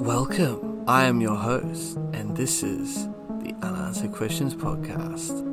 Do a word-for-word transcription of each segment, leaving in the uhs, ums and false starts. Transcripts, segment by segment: Welcome, I am your host, and this is the Unanswered Questions Podcast.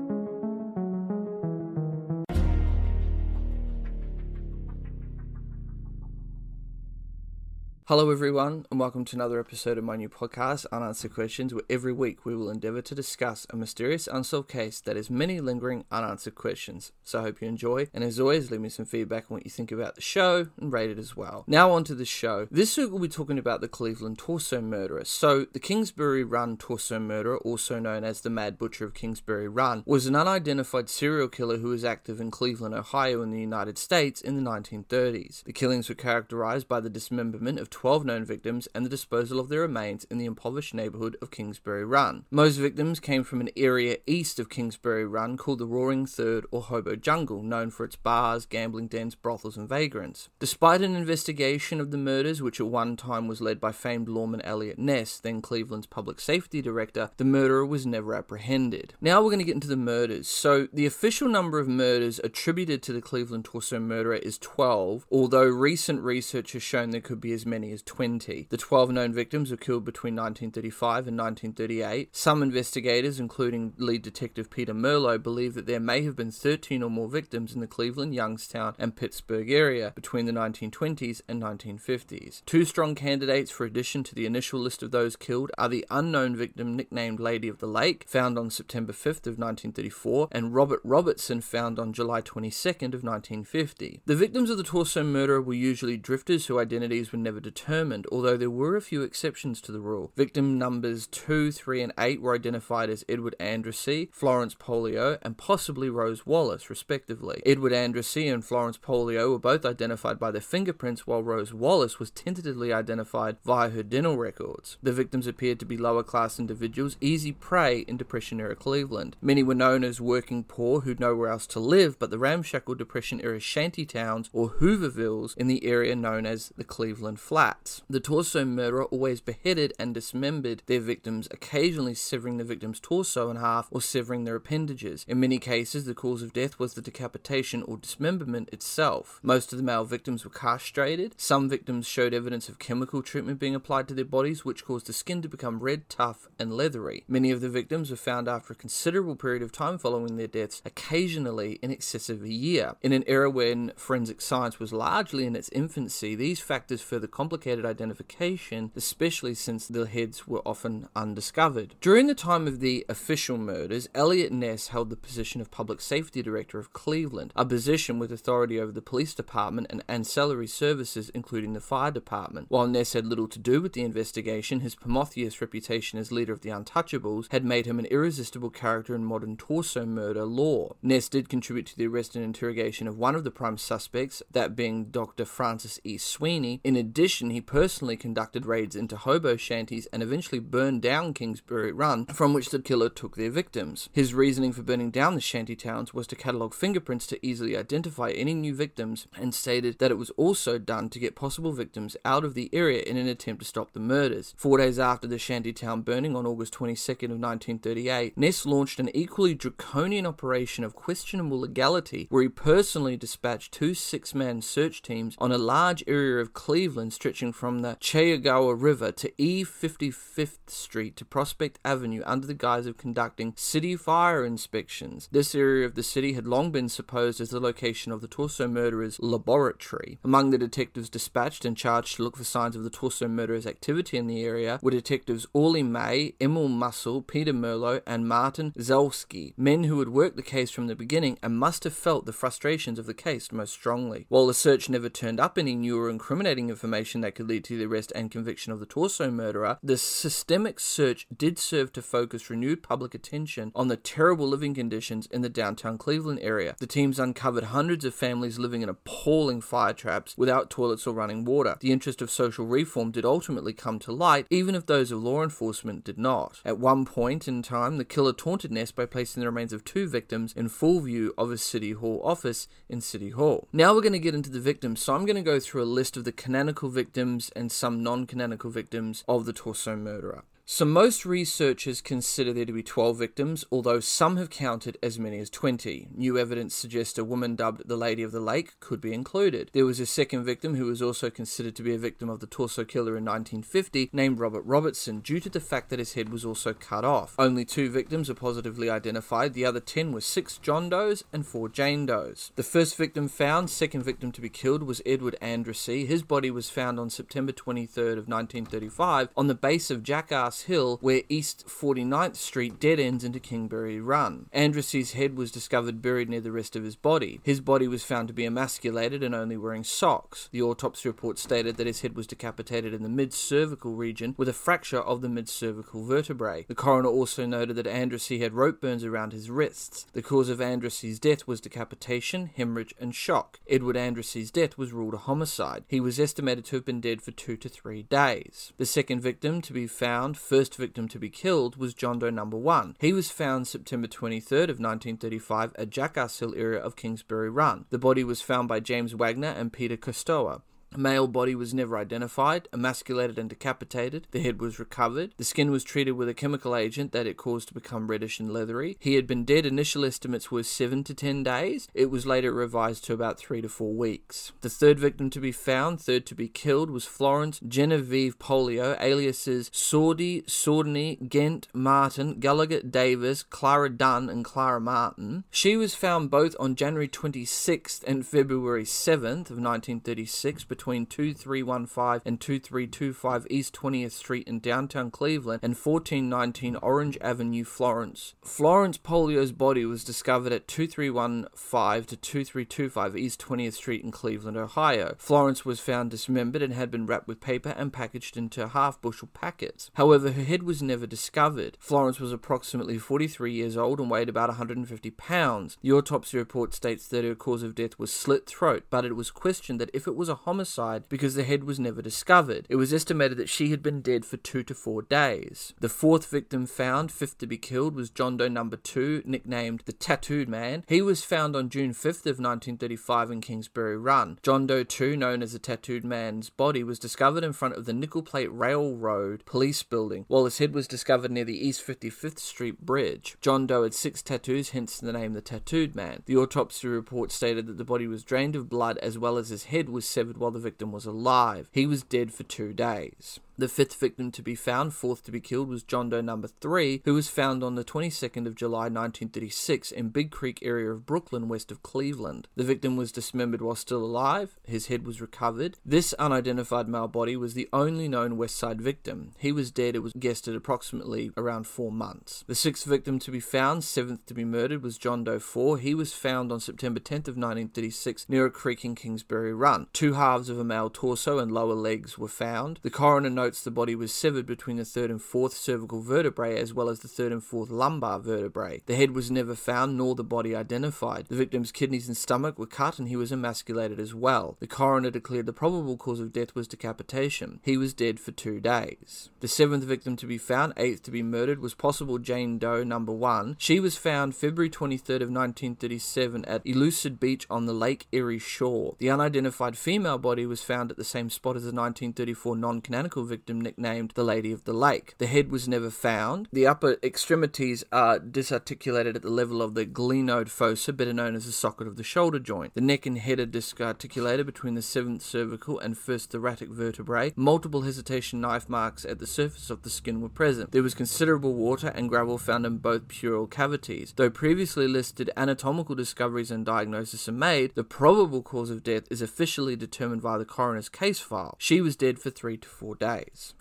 Hello everyone, and welcome to another episode of my new podcast, Unanswered Questions, where every week we will endeavour to discuss a mysterious unsolved case that has many lingering unanswered questions. So I hope you enjoy, and as always, leave me some feedback on what you think about the show, and rate it as well. Now on to the show. This week we'll be talking about the Cleveland Torso Murderer. So, the Kingsbury Run Torso Murderer, also known as the Mad Butcher of Kingsbury Run, was an unidentified serial killer who was active in Cleveland, Ohio in the United States in the nineteen thirties. The killings were characterised by the dismemberment of twelve known victims and the disposal of their remains in the impoverished neighbourhood of Kingsbury Run. Most victims came from an area east of Kingsbury Run called the Roaring Third or Hobo Jungle, known for its bars, gambling dens, brothels and vagrants. Despite an investigation of the murders, which at one time was led by famed lawman Eliot Ness, then Cleveland's public safety director, the murderer was never apprehended. Now we're going to get into the murders. So, the official number of murders attributed to the Cleveland Torso Murderer is twelve, although recent research has shown there could be as many is twenty. The twelve known victims were killed between nineteen thirty-five and nineteen thirty-eight. Some investigators, including lead detective Peter Merylo, believe that there may have been thirteen or more victims in the Cleveland, Youngstown, and Pittsburgh area between the nineteen twenties and nineteen fifties. Two strong candidates for addition to the initial list of those killed are the unknown victim nicknamed Lady of the Lake, found on September fifth of nineteen thirty-four, and Robert Robertson, found on July twenty-second of nineteen fifty. The victims of the Torso Murderer were usually drifters whose identities were never determined. determined, although there were a few exceptions to the rule. Victim numbers two, three, and eight were identified as Edward Andrassy, Florence Polio, and possibly Rose Wallace, respectively. Edward Andrassy and Florence Polio were both identified by their fingerprints, while Rose Wallace was tentatively identified via her dental records. The victims appeared to be lower-class individuals, easy prey in Depression-era Cleveland. Many were known as working poor who'd nowhere else to live, but the ramshackle Depression-era shanty towns, or Hoovervilles, in the area known as the Cleveland Flats. The Torso Murderer always beheaded and dismembered their victims, occasionally severing the victim's torso in half or severing their appendages. In many cases, the cause of death was the decapitation or dismemberment itself. Most of the male victims were castrated. Some victims showed evidence of chemical treatment being applied to their bodies, which caused the skin to become red, tough, and leathery. Many of the victims were found after a considerable period of time following their deaths, occasionally in excess of a year. In an era when forensic science was largely in its infancy, these factors further complicated identification, especially since the heads were often undiscovered. During the time of the official murders, Eliot Ness held the position of Public Safety Director of Cleveland, a position with authority over the police department and ancillary services including the fire department. While Ness had little to do with the investigation, his Prometheus reputation as leader of the Untouchables had made him an irresistible character in modern torso murder law. Ness did contribute to the arrest and interrogation of one of the prime suspects, that being Doctor Francis E. Sweeney. In addition, he personally conducted raids into hobo shanties and eventually burned down Kingsbury Run, from which the killer took their victims. His reasoning for burning down the shanty towns was to catalogue fingerprints to easily identify any new victims, and stated that it was also done to get possible victims out of the area in an attempt to stop the murders. Four days after the shanty town burning on August twenty-second of nineteen thirty-eight, Ness launched an equally draconian operation of questionable legality, where he personally dispatched two six-man search teams on a large area of Cleveland stretching from the Chaguar River to E fifty-fifth Street to Prospect Avenue under the guise of conducting city fire inspections. This area of the city had long been supposed as the location of the Torso Murderer's laboratory. Among the detectives dispatched and charged to look for signs of the Torso Murderer's activity in the area were detectives Ollie May, Emil Mussel, Peter Merylo, and Martin Zalski, men who had worked the case from the beginning and must have felt the frustrations of the case most strongly. While the search never turned up any new or incriminating information that that could lead to the arrest and conviction of the Torso Murderer, the systemic search did serve to focus renewed public attention on the terrible living conditions in the downtown Cleveland area. The teams uncovered hundreds of families living in appalling fire traps without toilets or running water. The interest of social reform did ultimately come to light, even if those of law enforcement did not. At one point in time, the killer taunted Ness by placing the remains of two victims in full view of a City Hall office in City Hall. Now we're going to get into the victims, so I'm going to go through a list of the canonical victims victims and some non-canonical victims of the Torso Murderer. So most researchers consider there to be twelve victims, although some have counted as many as twenty. New evidence suggests a woman dubbed the Lady of the Lake could be included. There was a second victim who was also considered to be a victim of the Torso Killer in nineteen fifty, named Robert Robertson, due to the fact that his head was also cut off. Only two victims are positively identified. The other ten were six John Does and four Jane Does. The first victim found, second victim to be killed, was Edward Andrassy. His body was found on September twenty-third of nineteen thirty-five on the base of Jackass Hill, where East forty-ninth Street dead ends into Kingsbury Run. Andrassy's head was discovered buried near the rest of his body. His body was found to be emasculated and only wearing socks. The autopsy report stated that his head was decapitated in the mid-cervical region with a fracture of the mid-cervical vertebrae. The coroner also noted that Andrassy had rope burns around his wrists. The cause of Andrassy's death was decapitation, hemorrhage, and shock. Edward Andrassy's death was ruled a homicide. He was estimated to have been dead for two to three days. The second victim to be found First victim to be killed was John Doe Number One. He was found September twenty-third of nineteen thirty-five at Jackass Hill area of Kingsbury Run. The body was found by James Wagner and Peter Costoa. A male body was never identified, emasculated and decapitated. The head was recovered. The skin was treated with a chemical agent that it caused to become reddish and leathery. He had been dead. Initial estimates were seven to ten days. It was later revised to about three to four weeks. The third victim to be found, third to be killed, was Florence Genevieve Polio, aliases Sordy, Sordney, Gent, Martin, Gallagher, Davis, Clara Dunn and Clara Martin. She was found both on January twenty-sixth and February seventh of nineteen thirty-six, between two three one five and two three two five East twentieth Street in downtown Cleveland and fourteen nineteen Orange Avenue, Florence. Florence Polio's body was discovered at two three one five to two three two five East twentieth Street in Cleveland, Ohio. Florence was found dismembered and had been wrapped with paper and packaged into half-bushel packets. However, her head was never discovered. Florence was approximately forty-three years old and weighed about one hundred fifty pounds. The autopsy report states that her cause of death was slit throat, but it was questioned that if it was a homicide, because the head was never discovered. It was estimated that she had been dead for two to four days. The fourth victim found, fifth to be killed, was John Doe Number Two, nicknamed the Tattooed Man. He was found on June fifth of nineteen thirty-five in Kingsbury Run. John Doe Two, known as the Tattooed Man's body, was discovered in front of the Nickel Plate Railroad Police Building, while his head was discovered near the East fifty-fifth Street Bridge. John Doe had six tattoos, hence the name the Tattooed Man. The autopsy report stated that the body was drained of blood as well as his head was severed while the victim was alive. He was dead for two days. The fifth victim to be found, fourth to be killed, was John Doe Number Three, who was found on the twenty-second of July nineteen thirty-six in Big Creek area of Brooklyn, west of Cleveland. The victim was dismembered while still alive. His head was recovered. This unidentified male body was the only known West Side victim. He was dead, it was guessed, at approximately around four months. The sixth victim to be found, seventh to be murdered, was John Doe Four. He was found on September tenth of nineteen thirty-six near a creek in Kingsbury Run. Two halves of a male torso and lower legs were found. The coroner noted the body was severed between the third and fourth cervical vertebrae as well as the third and fourth lumbar vertebrae. The head was never found nor the body identified. The victim's kidneys and stomach were cut and he was emasculated as well. The coroner declared the probable cause of death was decapitation. He was dead for two days. The seventh victim to be found, eighth to be murdered, was possible Jane Doe Number One. She was found February twenty-third of nineteen thirty-seven at Euclid Beach on the Lake Erie shore. The unidentified female body was found at the same spot as the nineteen thirty-four non-canonical victim victim nicknamed the Lady of the Lake. The head was never found. The upper extremities are disarticulated at the level of the glenoid fossa, better known as the socket of the shoulder joint. The neck and head are disarticulated between the seventh cervical and first thoracic vertebrae. Multiple hesitation knife marks at the surface of the skin were present. There was considerable water and gravel found in both pleural cavities. Though previously listed anatomical discoveries and diagnosis are made, the probable cause of death is officially determined via the coroner's case file. She was dead for three to four days.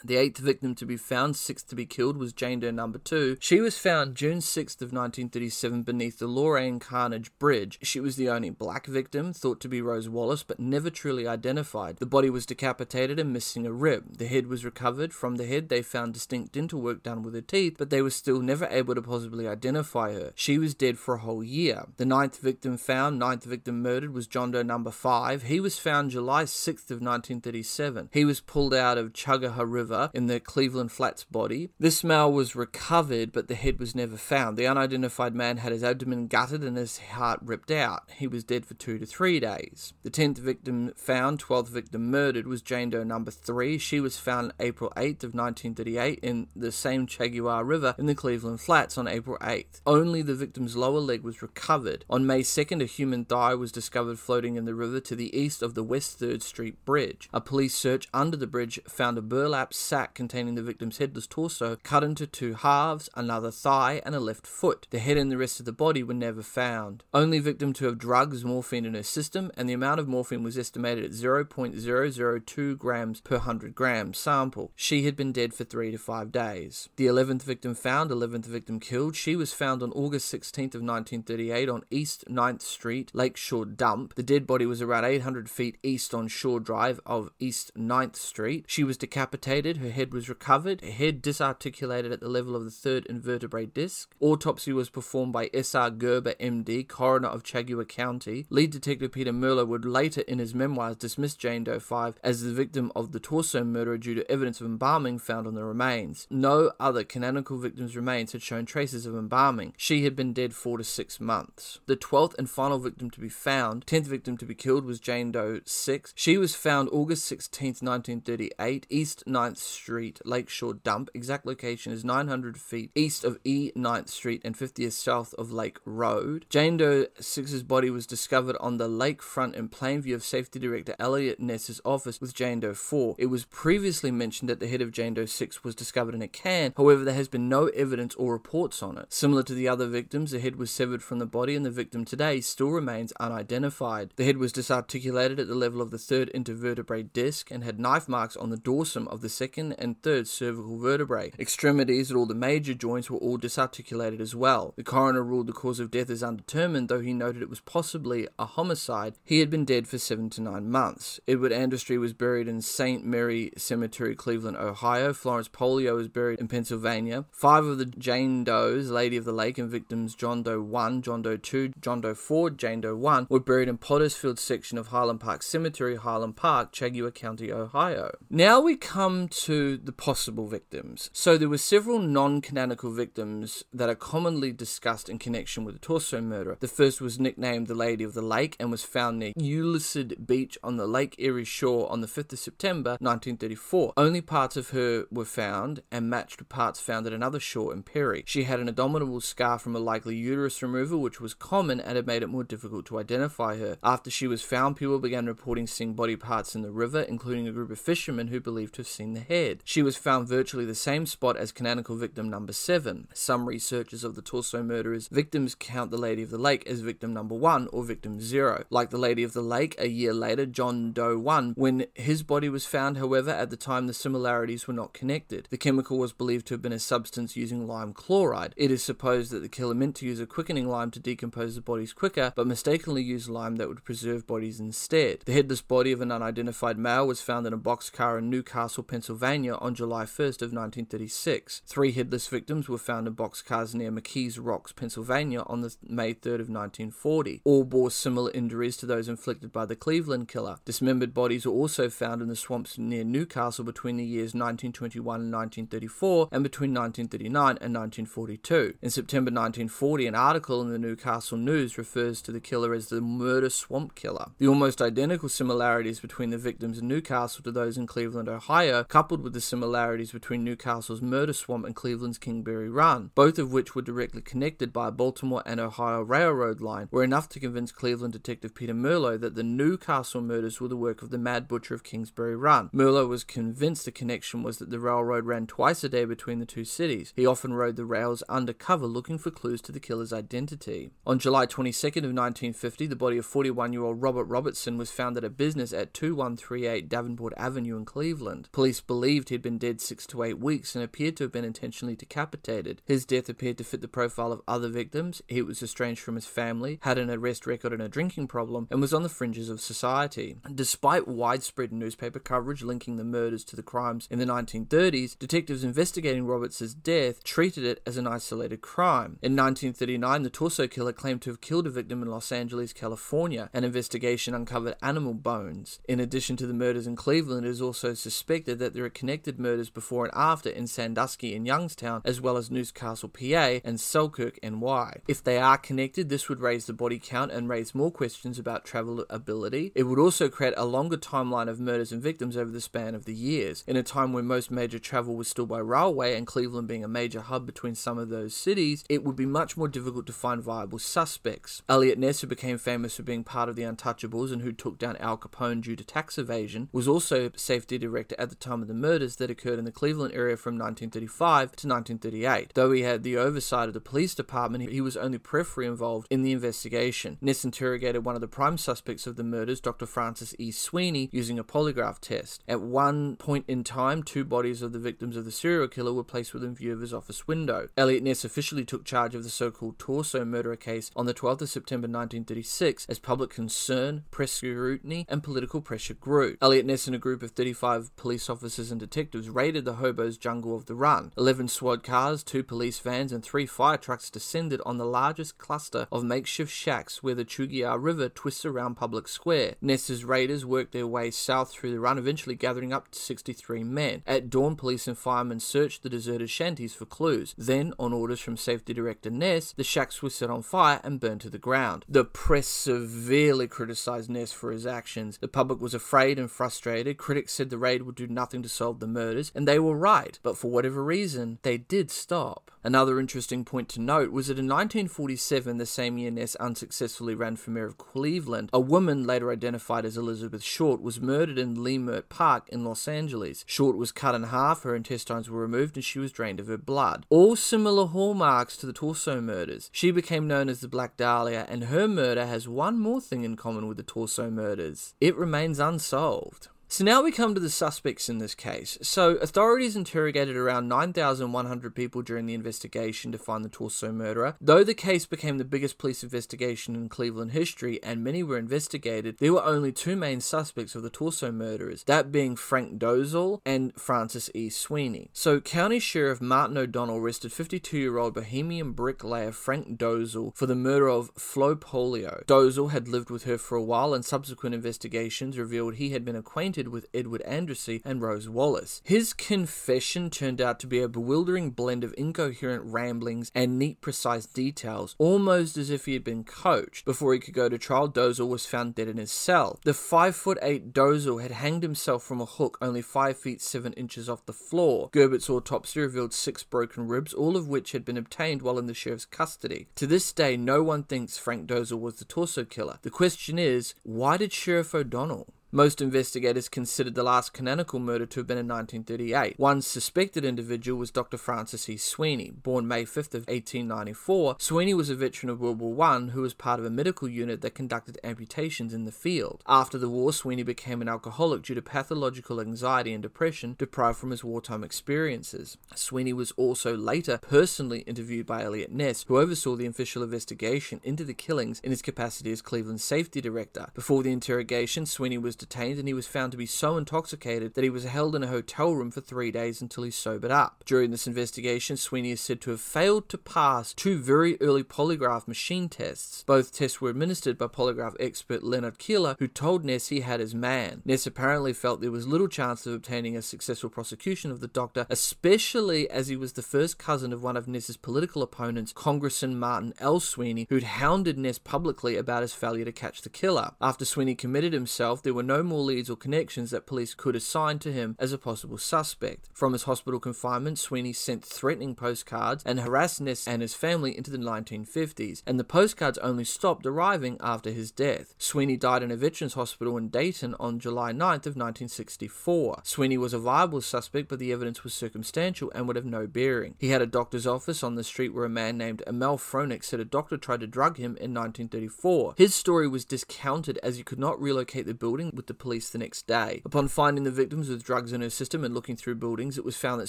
The eighth victim to be found, sixth to be killed, was Jane Doe Number Two. She was found June sixth of nineteen thirty-seven beneath the Lorain Carnegie Bridge. She was the only black victim, thought to be Rose Wallace, but never truly identified. The body was decapitated and missing a rib. The head was recovered. From the head, they found distinct dental work done with her teeth, but they were still never able to possibly identify her. She was dead for a whole year. The ninth victim found, ninth victim murdered, was John Doe Number Five. He was found July sixth of nineteen thirty-seven. He was pulled out of Chugger Cuyahoga River in the Cleveland Flats body. This male was recovered, but the head was never found. The unidentified man had his abdomen gutted and his heart ripped out. He was dead for two to three days. The tenth victim found, twelfth victim murdered, was Jane Doe number three. She was found April eighth of nineteen thirty-eight in the same Chaguar River in the Cleveland Flats on April eighth. Only the victim's lower leg was recovered. On May second, a human thigh was discovered floating in the river to the east of the West third Street Bridge. A police search under the bridge found a burlap sack containing the victim's headless torso cut into two halves, another thigh, and a left foot. The head and the rest of the body were never found. Only victim to have drugs, morphine in her system, and the amount of morphine was estimated at zero point zero zero two grams per one hundred gram sample. She had been dead for three to five days. The eleventh victim found, eleventh victim killed. She was found on August sixteenth of nineteen thirty-eight on East ninth Street, Lakeshore Dump. The dead body was around eight hundred feet east on Shore Drive of East ninth Street. She was decapitated. Her head was recovered. Her head disarticulated at the level of the third invertebrate disc. Autopsy was performed by S R Gerber, M D, coroner of Chaguar County. Lead detective Peter Merylo would later in his memoirs dismiss Jane Doe five as the victim of the torso murderer due to evidence of embalming found on the remains. No other canonical victim's remains had shown traces of embalming. She had been dead four to six months. The twelfth and final victim to be found, tenth victim to be killed, was Jane Doe six. She was found August sixteenth, nineteen thirty-eight, East ninth Street, Lakeshore Dump. Exact location is nine hundred feet east of E ninth Street and fiftieth south of Lake Road. Jane Doe six's body was discovered on the lakefront in plain view of Safety Director Eliot Ness's office with Jane Doe four. It was previously mentioned that the head of Jane Doe six was discovered in a can, however there has been no evidence or reports on it. Similar to the other victims, the head was severed from the body and the victim today still remains unidentified. The head was disarticulated at the level of the third intervertebrate disc and had knife marks on the dorsum of the second and third cervical vertebrae. Extremities at all the major joints were all disarticulated as well. The coroner ruled the cause of death as undetermined, though he noted it was possibly a homicide. He had been dead for seven to nine months. Edward Andrassy was buried in Saint Mary Cemetery, Cleveland, Ohio. Florence Polio was buried in Pennsylvania. Five of the Jane Does, Lady of the Lake, and victims John Doe one, John Doe two, John Doe four, Jane Doe one, were buried in Pottersfield section of Highland Park Cemetery, Highland Park, Chaguar County, Ohio. Now we come to the possible victims. So there were several non-canonical victims that are commonly discussed in connection with the torso murderer. The first was nicknamed the Lady of the Lake and was found near Euclid Beach on the Lake Erie shore on the fifth of September nineteen thirty-four. Only parts of her were found and matched with parts found at another shore in Perry. She had an abdominal scar from a likely uterus removal, which was common and had made it more difficult to identify her. After she was found, people began reporting seeing body parts in the river, including a group of fishermen who believed to have seen the head. She was found virtually the same spot as canonical victim number seven. Some researchers of the torso murderer's victims count the Lady of the Lake as victim number one or victim zero. Like the Lady of the Lake, a year later, John Doe one, when his body was found, however, at the time the similarities were not connected. The chemical was believed to have been a substance using lime chloride. It is supposed that the killer meant to use a quickening lime to decompose the bodies quicker, but mistakenly used lime that would preserve bodies instead. The headless body of an unidentified male was found in a boxcar in Newcastle, Pennsylvania on July first of nineteen thirty-six. Three headless victims were found in boxcars near McKees Rocks, Pennsylvania on the May third of nineteen forty. All bore similar injuries to those inflicted by the Cleveland killer. Dismembered bodies were also found in the swamps near Newcastle between the years nineteen twenty-one and nineteen thirty-four and between nineteen thirty-nine and nineteen forty-two. In September nineteen forty, an article in the Newcastle News refers to the killer as the Murder Swamp Killer. The almost identical similarities between the victims in Newcastle to those in Cleveland, Ohio, coupled with the similarities between Newcastle's Murder Swamp and Cleveland's Kingsbury Run, both of which were directly connected by a Baltimore and Ohio railroad line, were enough to convince Cleveland detective Peter Merylo that the Newcastle murders were the work of the Mad Butcher of Kingsbury Run. Merylo was convinced the connection was that the railroad ran twice a day between the two cities. He often rode the rails undercover looking for clues to the killer's identity. On July twenty-second of nineteen fifty, the body of forty-one-year-old Robert Robertson was found at a business at two one three eight Davenport Avenue in Cleveland. Police believed he'd been dead six to eight weeks and appeared to have been intentionally decapitated. His death appeared to fit the profile of other victims. He was estranged from his family, had an arrest record and a drinking problem, and was on the fringes of society. Despite widespread newspaper coverage linking the murders to the crimes in the nineteen thirties, detectives investigating Robertson's death treated it as an isolated crime. In nineteen thirty-nine, the torso killer claimed to have killed a victim in Los Angeles, California. An investigation uncovered animal bones. In addition to the murders in Cleveland, it is also suspected suspected that there are connected murders before and after in Sandusky and Youngstown, as well as Newcastle, P A, and Selkirk, N Y. If they are connected, this would raise the body count and raise more questions about travelability. It would also create a longer timeline of murders and victims over the span of the years, in a time when most major travel was still by railway, and Cleveland being a major hub between some of those cities, it would be much more difficult to find viable suspects. Eliot Ness, who became famous for being part of the Untouchables and who took down Al Capone due to tax evasion, was also safety director at the time of the murders that occurred in the Cleveland area from nineteen thirty-five to nineteen thirty-eight. Though he had the oversight of the police department, he was only peripherally involved in the investigation. Ness interrogated one of the prime suspects of the murders, Doctor Francis E. Sweeney, using a polygraph test. At one point in time, two bodies of the victims of the serial killer were placed within view of his office window. Eliot Ness officially took charge of the so-called Torso Murderer case on the twelfth of September nineteen thirty-six as public concern, press scrutiny, and political pressure grew. Eliot Ness and a group of thirty-five police officers and detectives raided the Hobo Jungle of the run. Eleven SWAT cars, two police vans, and three fire trucks descended on the largest cluster of makeshift shacks where the Chaguar River twists around Public Square. Ness's raiders worked their way south through the run, eventually gathering up to sixty-three men. At dawn, police and firemen searched the deserted shanties for clues. Then, on orders from Safety Director Ness, the shacks were set on fire and burned to the ground. The press severely criticised Ness for his actions. The public was afraid and frustrated. Critics said the raid would do nothing to solve the murders, and they were right, but for whatever reason, they did stop. Another interesting point to note was that in nineteen forty-seven, the same year Ness unsuccessfully ran for mayor of Cleveland, a woman later identified as Elizabeth Short was murdered in Leimert Park in Los Angeles. Short was cut in half, her intestines were removed, and she was drained of her blood. All similar hallmarks to the Torso murders. She became known as the Black Dahlia, and her murder has one more thing in common with the Torso murders. It remains unsolved. So now we come to the suspects in this case. So, authorities interrogated around nine thousand one hundred people during the investigation to find the Torso Murderer. Though the case became the biggest police investigation in Cleveland history, and many were investigated, there were only two main suspects of the Torso Murderers, that being Frank Dozel and Francis E. Sweeney. So, County Sheriff Martin O'Donnell arrested fifty-two-year-old Bohemian bricklayer Frank Dozel for the murder of Flo Polio. Dozel had lived with her for a while, and subsequent investigations revealed he had been acquainted with Edward Andrassy and Rose Wallace. His confession turned out to be a bewildering blend of incoherent ramblings and neat, precise details, almost as if he had been coached. Before he could go to trial, Dozel was found dead in his cell. The five foot eight Dozel had hanged himself from a hook only five feet seven inches off the floor. Gerbert's autopsy revealed six broken ribs, all of which had been obtained while in the sheriff's custody. To this day, no one thinks Frank Dozel was the Torso Killer. The question is, why did Sheriff O'Donnell? Most investigators considered the last canonical murder to have been in nineteen thirty-eight. One suspected individual was Doctor Francis E. Sweeney. Born May fifth of eighteen ninety-four, Sweeney was a veteran of World War One who was part of a medical unit that conducted amputations in the field. After the war, Sweeney became an alcoholic due to pathological anxiety and depression, deprived from his wartime experiences. Sweeney was also later personally interviewed by Eliot Ness, who oversaw the official investigation into the killings in his capacity as Cleveland safety director. Before the interrogation, Sweeney was detained, and he was found to be so intoxicated that he was held in a hotel room for three days until he sobered up. During this investigation, Sweeney is said to have failed to pass two very early polygraph machine tests. Both tests were administered by polygraph expert Leonard Keeler, who told Ness he had his man. Ness apparently felt there was little chance of obtaining a successful prosecution of the doctor, especially as he was the first cousin of one of Ness's political opponents, Congressman Martin L. Sweeney, who'd hounded Ness publicly about his failure to catch the killer. After Sweeney committed himself, there were no more leads or connections that police could assign to him as a possible suspect. From his hospital confinement, Sweeney sent threatening postcards and harassed Ness and his family into the nineteen fifties, and the postcards only stopped arriving after his death. Sweeney died in a veterans hospital in Dayton on July ninth of nineteen sixty-four. Sweeney was a viable suspect, but the evidence was circumstantial and would have no bearing. He had a doctor's office on the street where a man named Emil Fronick said a doctor tried to drug him in nineteen thirty-four. His story was discounted as he could not relocate the building with the police the next day. Upon finding the victims with drugs in her system and looking through buildings, it was found that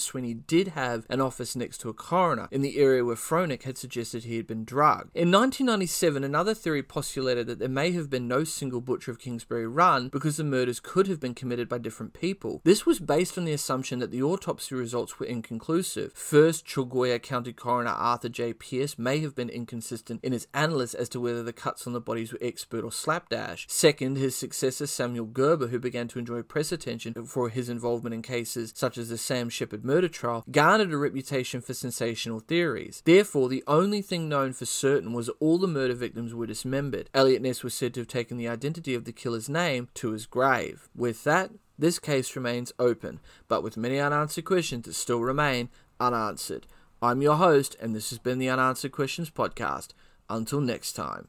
Sweeney did have an office next to a coroner, in the area where Fronick had suggested he had been drugged. In nineteen ninety-seven, another theory postulated that there may have been no single Butcher of Kingsbury Run because the murders could have been committed by different people. This was based on the assumption that the autopsy results were inconclusive. First, Cuyahoga County Coroner Arthur J. Pierce may have been inconsistent in his analysis as to whether the cuts on the bodies were expert or slapdash. Second, his successor Samuel Samuel Gerber, who began to enjoy press attention for his involvement in cases such as the Sam Shepard murder trial, garnered a reputation for sensational theories. Therefore, the only thing known for certain was that all the murder victims were dismembered. Eliot Ness was said to have taken the identity of the killer's name to his grave. With that, this case remains open, but with many unanswered questions that still remain unanswered. I'm your host, and this has been the Unanswered Questions Podcast. Until next time.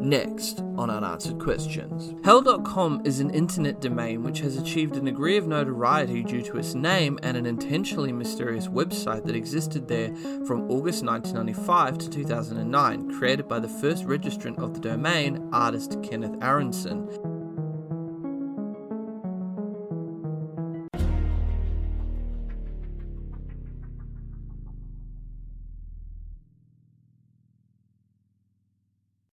Next on Unanswered Questions. Hell dot com is an internet domain which has achieved a degree of notoriety due to its name and an intentionally mysterious website that existed there from August nineteen ninety-five to two thousand nine, created by the first registrant of the domain, artist Kenneth Aronson.